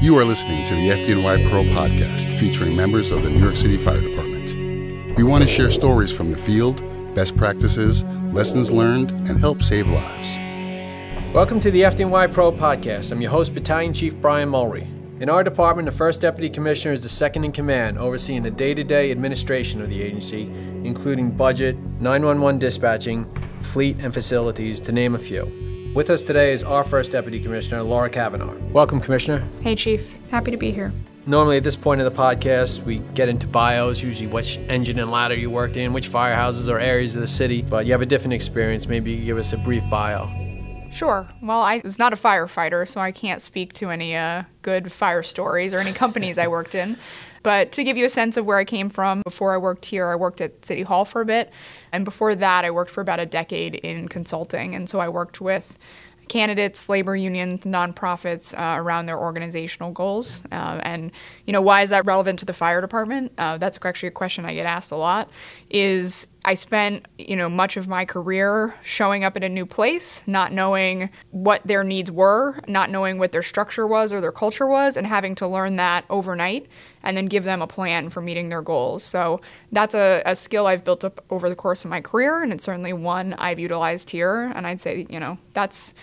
You are listening to the FDNY Pro Podcast, featuring members of the New York City Fire Department. We want to share stories from the field, best practices, lessons learned, and help save lives. Welcome to the FDNY Pro Podcast. I'm your host, Battalion Chief Brian Mulry. In our department, the First Deputy Commissioner is the second in command, overseeing the day-to-day administration of the agency, including budget, 911 dispatching, fleet, and facilities, to name a few. With us today is our First Deputy Commissioner, Laura Cavanaugh. Welcome, Commissioner. Hey, Chief. Happy to be here. Normally at this point of the podcast, we get into bios, usually which engine and ladder you worked in, which firehouses or areas of the city, but you have a different experience. Maybe you could give us a brief bio. Sure. Well, I was not a firefighter, so I can't speak to any good fire stories or any companies I worked in. But to give you a sense of where I came from, before I worked here, I worked at City Hall for a bit. And before that, I worked for about a decade in consulting. And so I worked with candidates, labor unions, nonprofits around their organizational goals. And, you know, why is that relevant to the fire department? That's actually a question I get asked a lot, is I spent, much of my career showing up at a new place, not knowing what their needs were, not knowing what their structure was or their culture was, and having to learn that overnight and then give them a plan for meeting their goals. So that's a skill I've built up over the course of my career, and it's certainly one I've utilized here. And I'd say, that's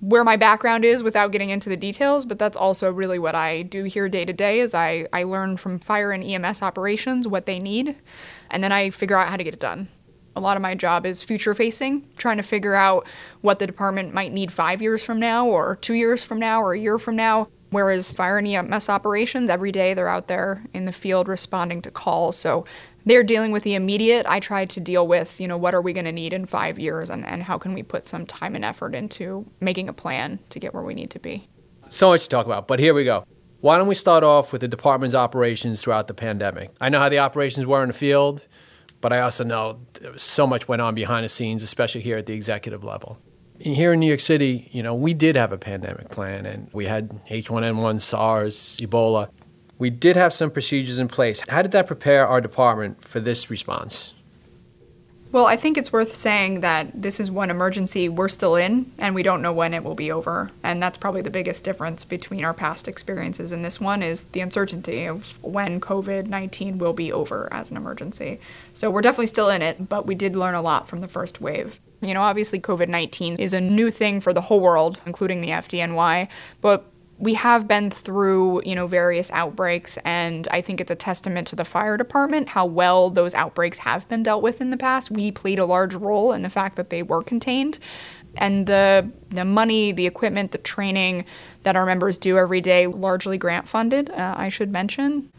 where my background is without getting into the details, but that's also really what I do here day to day is I learn from fire and EMS operations what they need, and then I figure out how to get it done. A lot of my job is future-facing, trying to figure out what the department might need 5 years from now or 2 years from now or a year from now. Whereas fire and EMS operations, every day they're out there in the field responding to calls. So they're dealing with the immediate. I try to deal with, what are we going to need in 5 years and how can we put some time and effort into making a plan to get where we need to be. So much to talk about, but here we go. Why don't we start off with the department's operations throughout the pandemic? I know how the operations were in the field, but I also know so much went on behind the scenes, especially here at the executive level. Here in New York City, we did have a pandemic plan, and we had H1N1, SARS, Ebola. We did have some procedures in place. How did that prepare our department for this response? Well, I think it's worth saying that this is one emergency we're still in, and we don't know when it will be over. And that's probably the biggest difference between our past experiences and this one is the uncertainty of when COVID-19 will be over as an emergency. So we're definitely still in it, but we did learn a lot from the first wave. Obviously COVID-19 is a new thing for the whole world, including the FDNY, but we have been through, various outbreaks, and I think it's a testament to the fire department how well those outbreaks have been dealt with in the past. We played a large role in the fact that they were contained, and the money, the equipment, the training that our members do every day, largely grant funded, I should mention,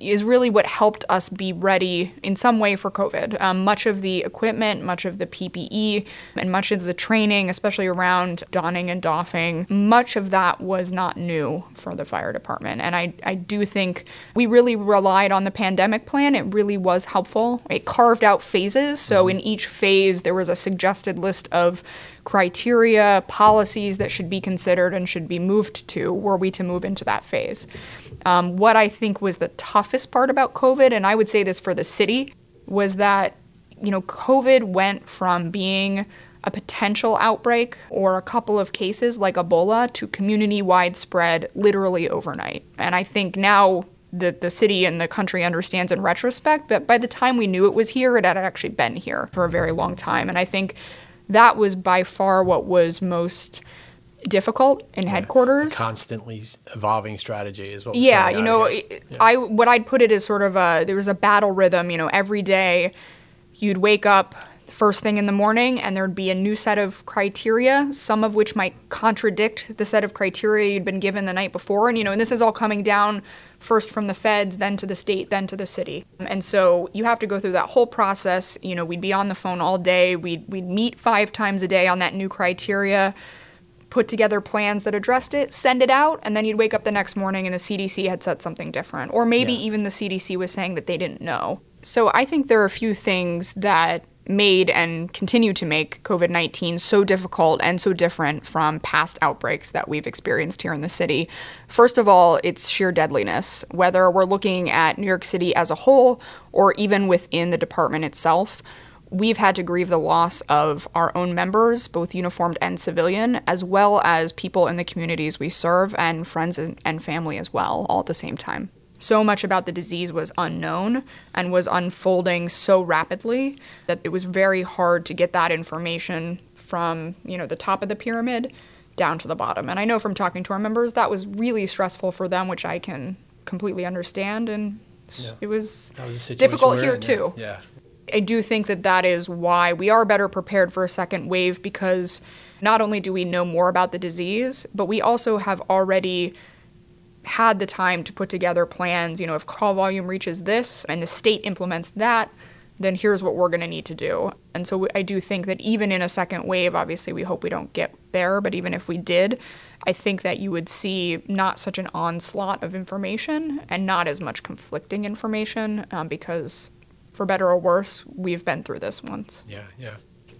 is really what helped us be ready in some way for COVID. Much of the equipment, much of the PPE, and much of the training, especially around donning and doffing, much of that was not new for the fire department. And I do think we really relied on the pandemic plan. It really was helpful. It carved out phases. So in each phase, there was a suggested list of criteria, policies that should be considered and should be moved to were we to move into that phase. What I think was the toughest part about COVID, and I would say this for the city, was that, COVID went from being a potential outbreak or a couple of cases like Ebola to community-wide spread literally overnight. And I think now the city and the country understands in retrospect, but by the time we knew it was here, it had actually been here for a very long time. And I think that was by far what was most difficult in headquarters. Constantly evolving strategy is what was going on. What I'd put it as sort of there was a battle rhythm, every day you'd wake up first thing in the morning and there'd be a new set of criteria, some of which might contradict the set of criteria you'd been given the night before. And, and this is all coming down first from the feds, then to the state, then to the city. And so you have to go through that whole process. We'd be on the phone all day. We'd meet 5 times a day on that new criteria, put together plans that addressed it, send it out, and then you'd wake up the next morning and the CDC had said something different. Or maybe even the CDC was saying that they didn't know. So I think there are a few things that made and continue to make COVID-19 so difficult and so different from past outbreaks that we've experienced here in the city. First of all, its sheer deadliness. Whether we're looking at New York City as a whole or even within the department itself, we've had to grieve the loss of our own members, both uniformed and civilian, as well as people in the communities we serve and friends and family as well, all at the same time. So much about the disease was unknown and was unfolding so rapidly that it was very hard to get that information from, the top of the pyramid down to the bottom. And I know from talking to our members, that was really stressful for them, which I can completely understand. And yeah, it was difficult here too. Yeah. I do think that is why we are better prepared for a second wave, because not only do we know more about the disease, but we also have already had the time to put together plans. If call volume reaches this and the state implements that, then here's what we're going to need to do. And so I do think that even in a second wave, obviously we hope we don't get there, but even if we did, I think that you would see not such an onslaught of information and not as much conflicting information because for better or worse, we've been through this once. Yeah.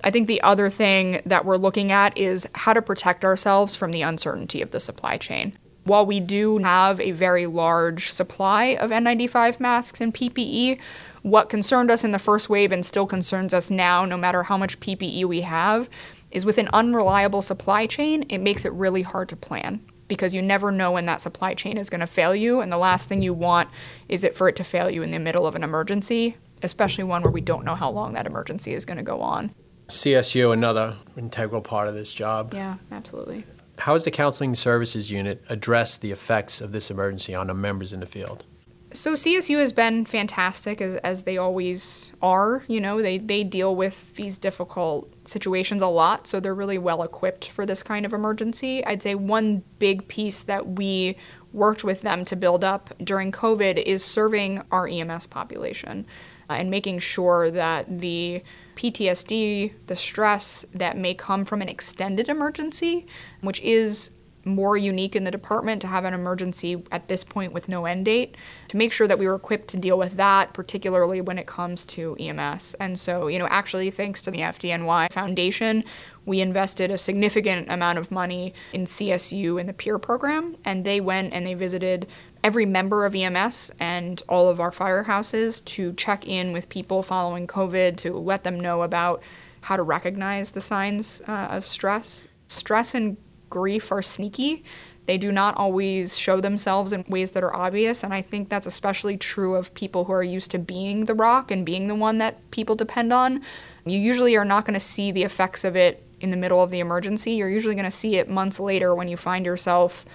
I think the other thing that we're looking at is how to protect ourselves from the uncertainty of the supply chain. While we do have a very large supply of N95 masks and PPE, what concerned us in the first wave and still concerns us now, no matter how much PPE we have, is with an unreliable supply chain, it makes it really hard to plan because you never know when that supply chain is going to fail you. And the last thing you want is for it to fail you in the middle of an emergency, especially one where we don't know how long that emergency is going to go on. CSU, another integral part of this job. Yeah, absolutely. How has the Counseling Services Unit addressed the effects of this emergency on our members in the field? So CSU has been fantastic, as they always are. They deal with these difficult situations a lot, so they're really well equipped for this kind of emergency. I'd say one big piece that we worked with them to build up during COVID is serving our EMS population and making sure that the PTSD, the stress that may come from an extended emergency, which is more unique in the department to have an emergency at this point with no end date, to make sure that we were equipped to deal with that, particularly when it comes to EMS. And so, actually, thanks to the FDNY Foundation, we invested a significant amount of money in CSU in the peer program, and they went and they visited every member of EMS and all of our firehouses to check in with people following COVID to let them know about how to recognize the signs of stress. Stress and grief are sneaky. They do not always show themselves in ways that are obvious, and I think that's especially true of people who are used to being the rock and being the one that people depend on. You usually are not going to see the effects of it in the middle of the emergency. You're usually going to see it months later when you find yourself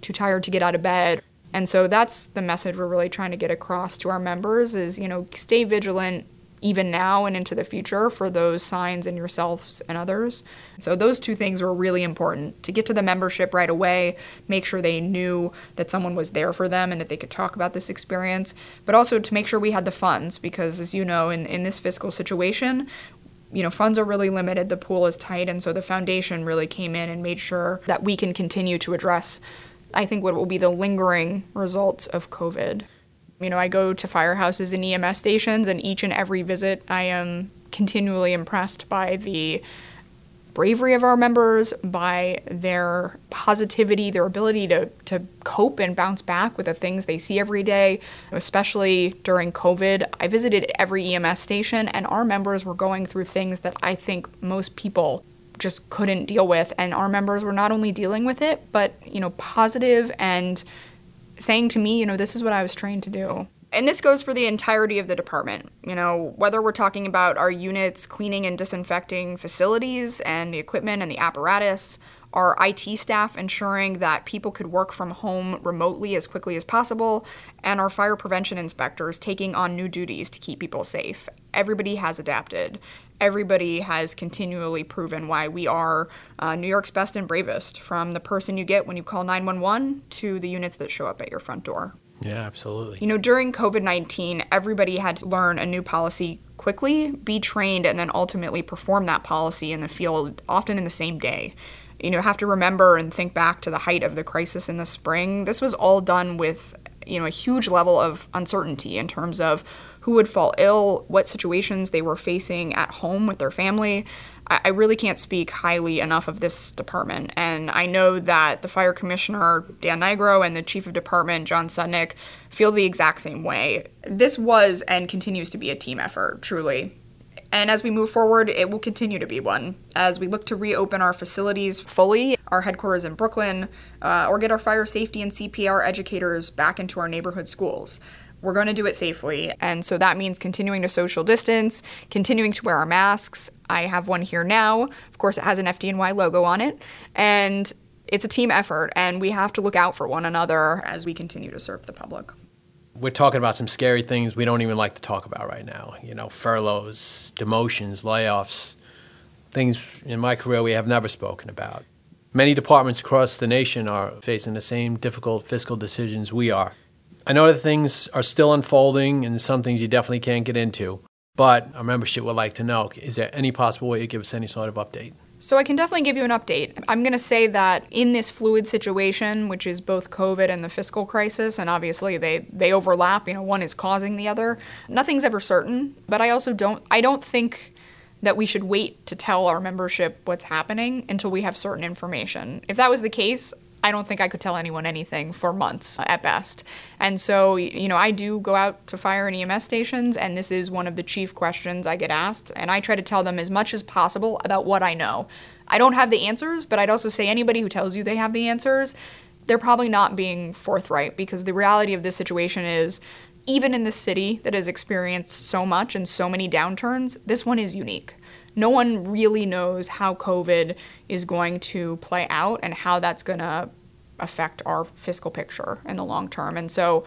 too tired to get out of bed. And so that's the message we're really trying to get across to our members is, stay vigilant even now and into the future for those signs in yourselves and others. So those two things were really important, to get to the membership right away, make sure they knew that someone was there for them and that they could talk about this experience, but also to make sure we had the funds because, as you know, in this fiscal situation, funds are really limited, the pool is tight, and so the foundation really came in and made sure that we can continue to address I think what will be the lingering results of COVID. I go to firehouses and EMS stations, and each and every visit I am continually impressed by the bravery of our members, by their positivity, their ability to cope and bounce back with the things they see every day, especially during COVID. I visited every EMS station, and our members were going through things that I think most people just couldn't deal with, and our members were not only dealing with it, but positive and saying to me, this is what I was trained to do. And this goes for the entirety of the department, whether we're talking about our units cleaning and disinfecting facilities and the equipment and the apparatus, our IT staff ensuring that people could work from home remotely as quickly as possible, and our fire prevention inspectors taking on new duties to keep people safe. Everybody has adapted. Everybody has continually proven why we are New York's best and bravest, from the person you get when you call 911 to the units that show up at your front door. Yeah, absolutely. During COVID-19, everybody had to learn a new policy quickly, be trained, and then ultimately perform that policy in the field, often in the same day. Have to remember and think back to the height of the crisis in the spring. This was all done with, a huge level of uncertainty in terms of who would fall ill, what situations they were facing at home with their family. I really can't speak highly enough of this department. And I know that the fire commissioner, Dan Nigro, and the chief of department, John Sudnick, feel the exact same way. This was and continues to be a team effort, truly. And as we move forward, it will continue to be one as we look to reopen our facilities fully, our headquarters in Brooklyn, or get our fire safety and CPR educators back into our neighborhood schools. We're going to do it safely. And so that means continuing to social distance, continuing to wear our masks. I have one here now. Of course, it has an FDNY logo on it. And it's a team effort, and we have to look out for one another as we continue to serve the public. We're talking about some scary things we don't even like to talk about right now. You know, furloughs, demotions, layoffs, things in my career we have never spoken about. Many departments across the nation are facing the same difficult fiscal decisions we are. I know that things are still unfolding and some things you definitely can't get into, but our membership would like to know, is there any possible way you give us any sort of update? So I can definitely give you an update. I'm going to say that in this fluid situation, which is both COVID and the fiscal crisis, and obviously they overlap, you know, one is causing the other, nothing's ever certain, but I also don't think that we should wait to tell our membership what's happening until we have certain information. If that was the case, I don't think I could tell anyone anything for months at best. And so, you know, I do go out to fire and EMS stations, and this is one of the chief questions I get asked, and I try to tell them as much as possible about what I know. I don't have the answers, but I'd also say anybody who tells you they have the answers, they're probably not being forthright, because the reality of this situation is, even in this city that has experienced so much and so many downturns, this one is unique. No one really knows how COVID is going to play out and how that's going to affect our fiscal picture in the long term. And so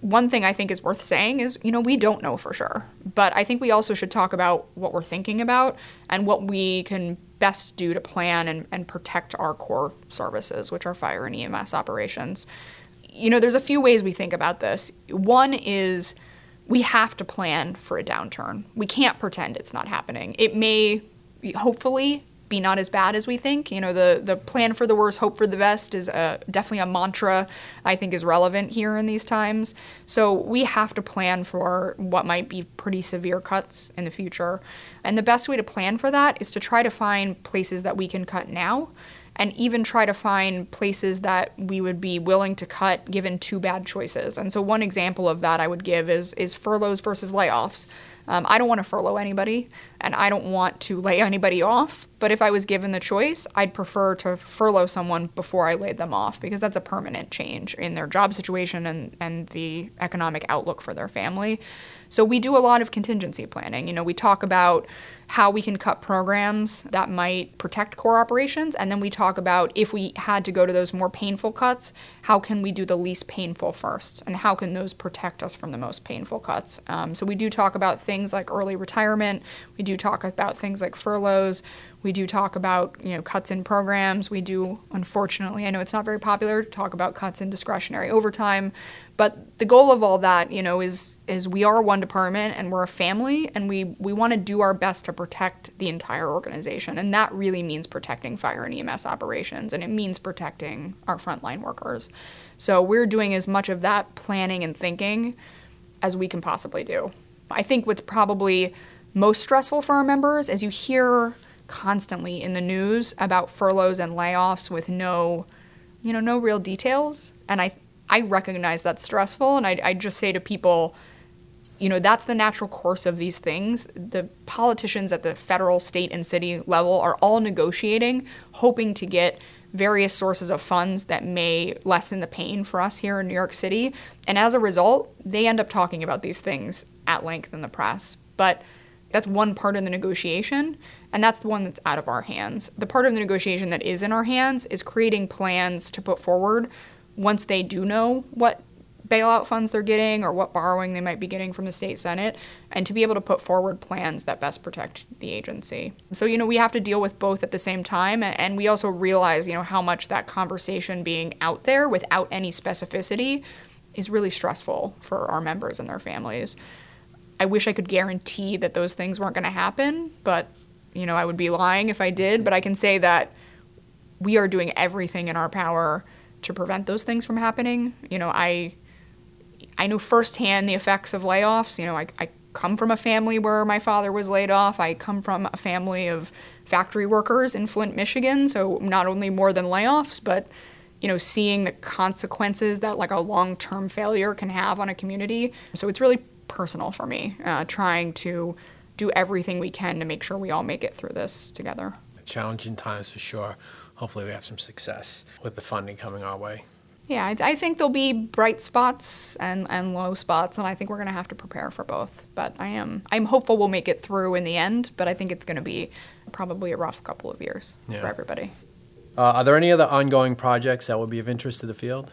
one thing I think is worth saying is, you know, we don't know for sure. But I think we also should talk about what we're thinking about and what we can best do to plan and protect our core services, which are fire and EMS operations. You know, there's a few ways we think about this. One is, we have to plan for a downturn. We can't pretend it's not happening. It may, hopefully, be not as bad as we think. You know, the plan for the worst, hope for the best is definitely a mantra I think is relevant here in these times. So we have to plan for what might be pretty severe cuts in the future. And the best way to plan for that is to try to find places that we can cut now, and even try to find places that we would be willing to cut given two bad choices. And so one example of that I would give is furloughs versus layoffs. I don't want to furlough anybody, and I don't want to lay anybody off, but if I was given the choice, I'd prefer to furlough someone before I laid them off, because that's a permanent change in their job situation and the economic outlook for their family. So we do a lot of contingency planning. You know, we talk about how we can cut programs that might protect core operations, and then we talk about if we had to go to those more painful cuts, how can we do the least painful first, and how can those protect us from the most painful cuts. So we do talk about things like early retirement, we do talk about things like furloughs, we do talk about, you know, cuts in programs, we do, unfortunately, I know it's not very popular to talk about cuts in discretionary overtime, but the goal of all that, you know, is we are one department and we're a family, and we want to do our best to protect the entire organization. And that really means protecting fire and EMS operations, and it means protecting our frontline workers. So we're doing as much of that planning and thinking as we can possibly do. I think what's probably most stressful for our members is you hear constantly in the news about furloughs and layoffs with no real details. And I recognize that's stressful, and I just say to people, you know, that's the natural course of these things. The politicians at the federal, state, and city level are all negotiating, hoping to get various sources of funds that may lessen the pain for us here in New York City. And as a result, they end up talking about these things at length in the press. But that's one part of the negotiation, and that's the one that's out of our hands. The part of the negotiation that is in our hands is creating plans to put forward once they do know what bailout funds they're getting or what borrowing they might be getting from the state senate, and to be able to put forward plans that best protect the agency. So, you know, we have to deal with both at the same time, and we also realize, you know, how much that conversation being out there without any specificity is really stressful for our members and their families. I wish I could guarantee that those things weren't going to happen, but, you know, I would be lying if I did, but I can say that we are doing everything in our power to prevent those things from happening. You know, I know firsthand the effects of layoffs. You know, I come from a family where my father was laid off. I come from a family of factory workers in Flint, Michigan. So not only more than layoffs, but, you know, seeing the consequences that like a long-term failure can have on a community. So it's really personal for me, trying to do everything we can to make sure we all make it through this together. Challenging times for sure. Hopefully we have some success with the funding coming our way. Yeah, I think there'll be bright spots and low spots, and I think we're going to have to prepare for both. But I'm hopeful we'll make it through in the end, but I think it's going to be probably a rough couple of years for everybody. Are there any other ongoing projects that would be of interest to the field?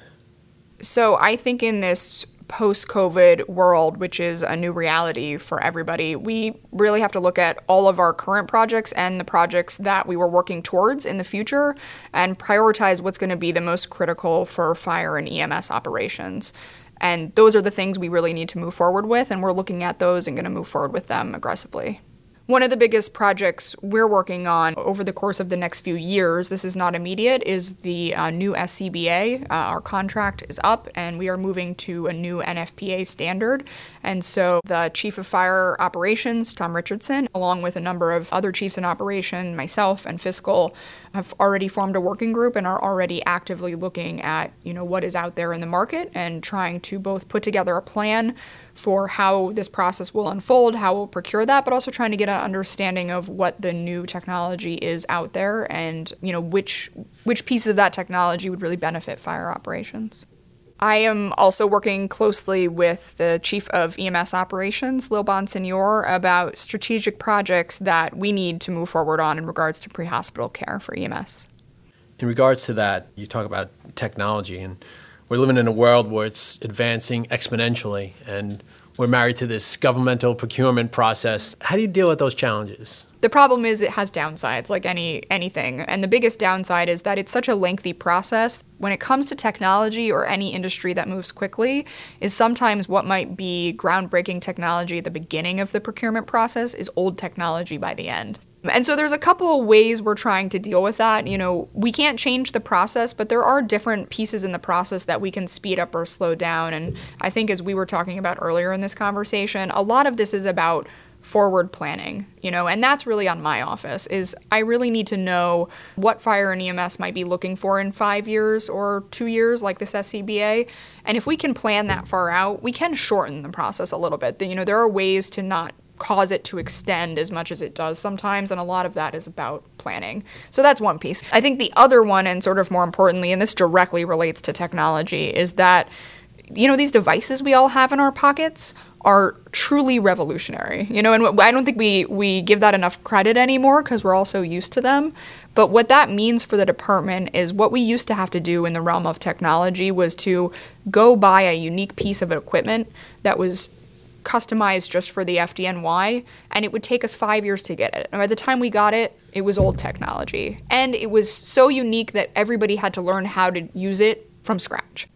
So I think in this post-COVID world, which is a new reality for everybody, we really have to look at all of our current projects and the projects that we were working towards in the future and prioritize what's going to be the most critical for fire and EMS operations. And those are the things we really need to move forward with, and we're looking at those and going to move forward with them aggressively. One of the biggest projects we're working on over the course of the next few years, this is not immediate, is the new SCBA. Our contract is up and we are moving to a new NFPA standard. And so the Chief of Fire Operations, Tom Richardson, along with a number of other chiefs in operation, myself and Fiscal, have already formed a working group and are already actively looking at, you know, what is out there in the market and trying to both put together a plan for how this process will unfold, how we'll procure that, but also trying to get an understanding of what the new technology is out there and, you know, which pieces of that technology would really benefit fire operations. I am also working closely with the Chief of EMS Operations, Lil Bonsignor, about strategic projects that we need to move forward on in regards to pre-hospital care for EMS. In regards to that, you talk about technology, and we're living in a world where it's advancing exponentially, and we're married to this governmental procurement process. How do you deal with those challenges? The problem is it has downsides, like anything. And the biggest downside is that it's such a lengthy process. When it comes to technology or any industry that moves quickly, is sometimes what might be groundbreaking technology at the beginning of the procurement process is old technology by the end. And so there's a couple of ways we're trying to deal with that. You know, we can't change the process, but there are different pieces in the process that we can speed up or slow down. And I think as we were talking about earlier in this conversation, a lot of this is about forward planning, you know, and that's really on my office, is I really need to know what fire and EMS might be looking for in 5 years or 2 years, like this SCBA. And if we can plan that far out, we can shorten the process a little bit. You know, there are ways to not cause it to extend as much as it does sometimes, and a lot of that is about planning. So that's one piece. I think the other one, and sort of more importantly, and this directly relates to technology, is that, you know, these devices we all have in our pockets are truly revolutionary, you know, and I don't think we give that enough credit anymore because we're all so used to them. But what that means for the department is what we used to have to do in the realm of technology was to go buy a unique piece of equipment that was customized just for the FDNY, and it would take us 5 years to get it. And by the time we got it, it was old technology. And it was so unique that everybody had to learn how to use it from scratch.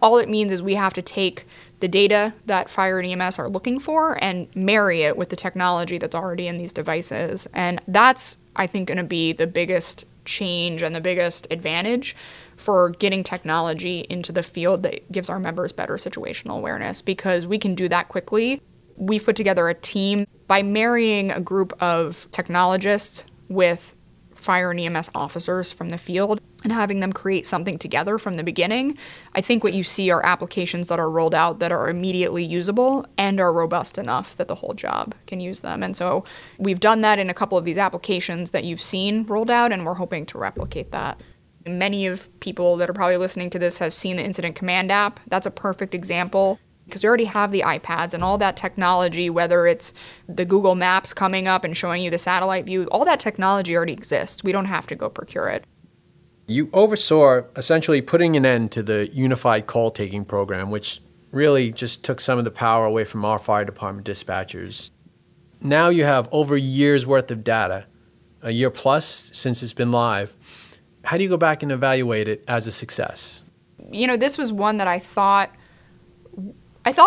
All it means is we have to take the data that fire and EMS are looking for and marry it with the technology that's already in these devices. And that's, I think, going to be the biggest change and the biggest advantage for getting technology into the field that gives our members better situational awareness, because we can do that quickly. We've put together a team by marrying a group of technologists with fire and EMS officers from the field and having them create something together from the beginning. I think what you see are applications that are rolled out that are immediately usable and are robust enough that the whole job can use them. And so we've done that in a couple of these applications that you've seen rolled out, and we're hoping to replicate that. Many of people that are probably listening to this have seen the Incident Command app. That's a perfect example, because we already have the iPads and all that technology, whether it's the Google Maps coming up and showing you the satellite view, all that technology already exists. We don't have to go procure it. You oversaw essentially putting an end to the unified call-taking program, which really just took some of the power away from our fire department dispatchers. Now you have over a year's worth of data, a year plus since it's been live. How do you go back and evaluate it as a success? You know, this was one that I thought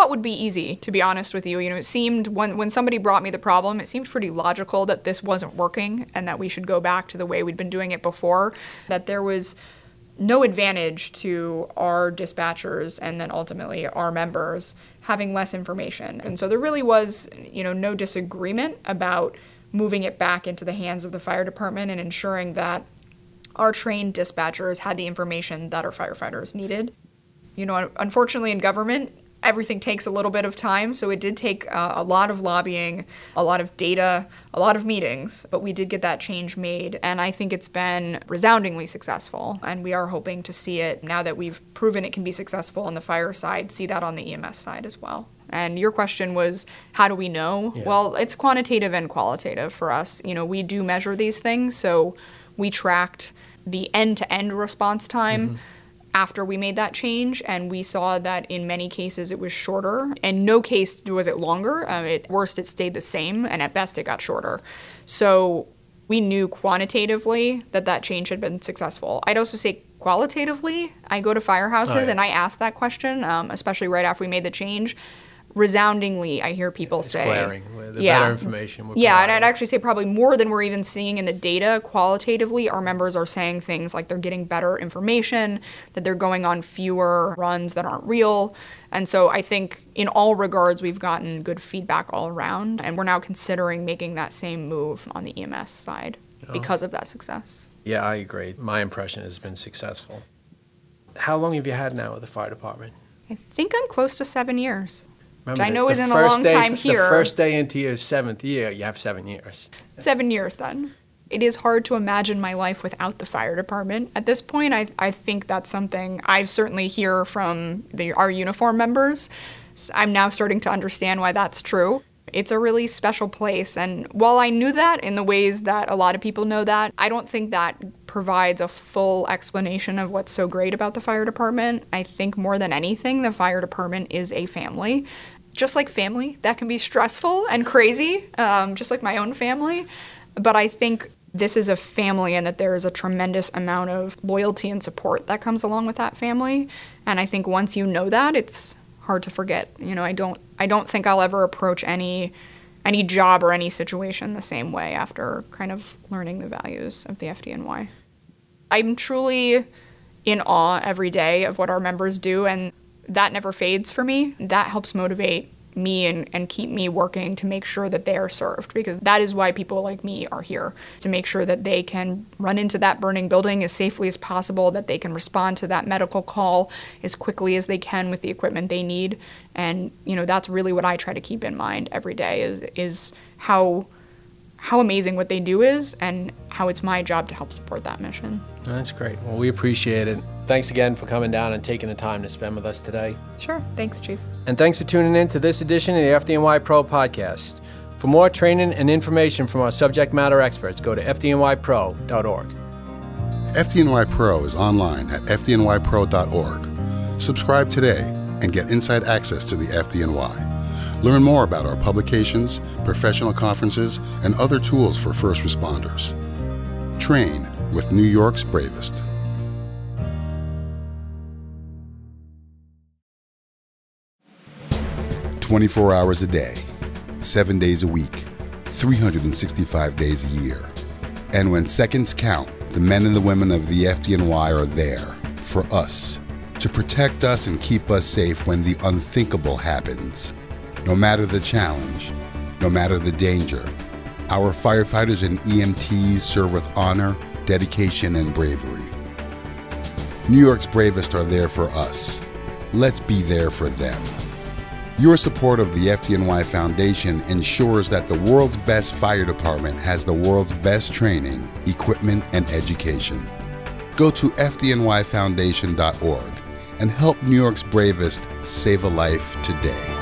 would be easy, to be honest with you. You know, it seemed when somebody brought me the problem, it seemed pretty logical that this wasn't working and that we should go back to the way we'd been doing it before, that there was no advantage to our dispatchers and then ultimately our members having less information. And so there really was, you know, no disagreement about moving it back into the hands of the fire department and ensuring that our trained dispatchers had the information that our firefighters needed. You know, unfortunately in government, everything takes a little bit of time, so it did take a lot of lobbying, a lot of data, a lot of meetings, but we did get that change made, and I think it's been resoundingly successful, and we are hoping to see it, now that we've proven it can be successful on the fire side, see that on the EMS side as well. And your question was, how do we know? Yeah. Well, it's quantitative and qualitative for us. You know, we do measure these things, so we tracked the end-to-end response time, mm-hmm. after we made that change, and we saw that in many cases it was shorter. In no case was it longer. At worst, it stayed the same, and at best, it got shorter. So we knew quantitatively that that change had been successful. I'd also say qualitatively, I go to firehouses, right. and I ask that question, especially right after we made the change. Resoundingly, I hear people say, glaring. The better information. Yeah, and I'd actually say probably more than we're even seeing in the data. Qualitatively, our members are saying things like they're getting better information, that they're going on fewer runs that aren't real. And so I think in all regards, we've gotten good feedback all around, and we're now considering making that same move on the EMS side because of that success. Yeah, I agree. My impression has been successful. How long have you had now with the fire department? I think I'm close to 7 years. Remember, which I know isn't a long time here. The first day into your 7th year, you have 7 years. 7 years then. It is hard to imagine my life without the fire department. At this point, I think that's something I certainly hear from our uniform members. I'm now starting to understand why that's true. It's a really special place, and while I knew that in the ways that a lot of people know that, I don't think that provides a full explanation of what's so great about the fire department. I think more than anything, the fire department is a family. Just like family, that can be stressful and crazy, just like my own family, but I think this is a family, and that there is a tremendous amount of loyalty and support that comes along with that family, and I think once you know that, it's hard to forget. You know, I don't think I'll ever approach any job or any situation the same way after kind of learning the values of the FDNY. I'm truly in awe every day of what our members do, and that never fades for me. That helps motivate me and keep me working to make sure that they are served, because that is why people like me are here, to make sure that they can run into that burning building as safely as possible, that they can respond to that medical call as quickly as they can with the equipment they need. And you know, that's really what I try to keep in mind every day is how amazing what they do is, and how it's my job to help support that mission. That's great. Well, we appreciate it. Thanks again for coming down and taking the time to spend with us today. Sure. Thanks, Chief. And thanks for tuning in to this edition of the FDNY Pro Podcast. For more training and information from our subject matter experts, go to fdnypro.org. FDNY Pro is online at fdnypro.org. Subscribe today and get inside access to the FDNY. Learn more about our publications, professional conferences, and other tools for first responders. Train with New York's bravest. Twenty-four hours a day, 7 days a week, 365 days a year. And when seconds count, the men and the women of the FDNY are there for us, to protect us and keep us safe when the unthinkable happens. No matter the challenge, no matter the danger, our firefighters and EMTs serve with honor, dedication, and bravery. New York's bravest are there for us. Let's be there for them. Your support of the FDNY Foundation ensures that the world's best fire department has the world's best training, equipment, and education. Go to fdnyfoundation.org and help New York's bravest save a life today.